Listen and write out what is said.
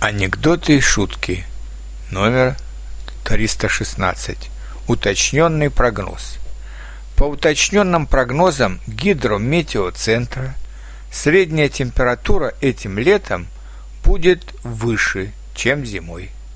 Анекдоты и шутки. Номер 316. Уточненный прогноз. По уточненным прогнозам Гидрометцентра средняя температура этим летом будет выше, чем зимой.